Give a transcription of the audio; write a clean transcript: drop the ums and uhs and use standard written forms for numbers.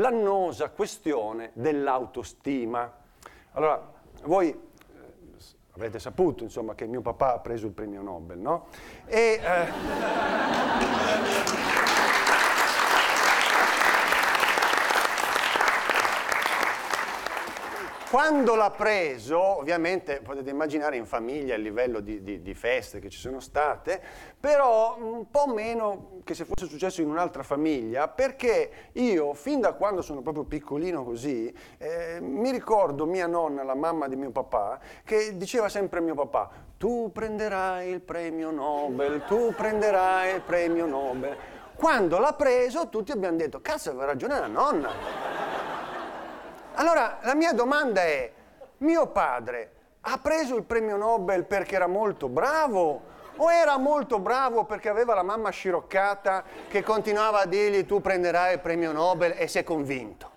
l'annosa questione dell'autostima. Allora, voi avete saputo, insomma, che mio papà ha preso il premio Nobel, no? Quando l'ha preso, ovviamente potete immaginare in famiglia il livello di feste che ci sono state, però un po' meno che se fosse successo in un'altra famiglia, perché io fin da quando sono proprio piccolino così, mi ricordo mia nonna, la mamma di mio papà, che diceva sempre a mio papà: tu prenderai il premio Nobel, tu prenderai il premio Nobel. Quando l'ha preso tutti abbiamo detto: cazzo, aveva ragione la nonna. Allora, la mia domanda è: mio padre ha preso il premio Nobel perché era molto bravo o era molto bravo perché aveva la mamma sciroccata che continuava a dirgli tu prenderai il premio Nobel e si è convinto?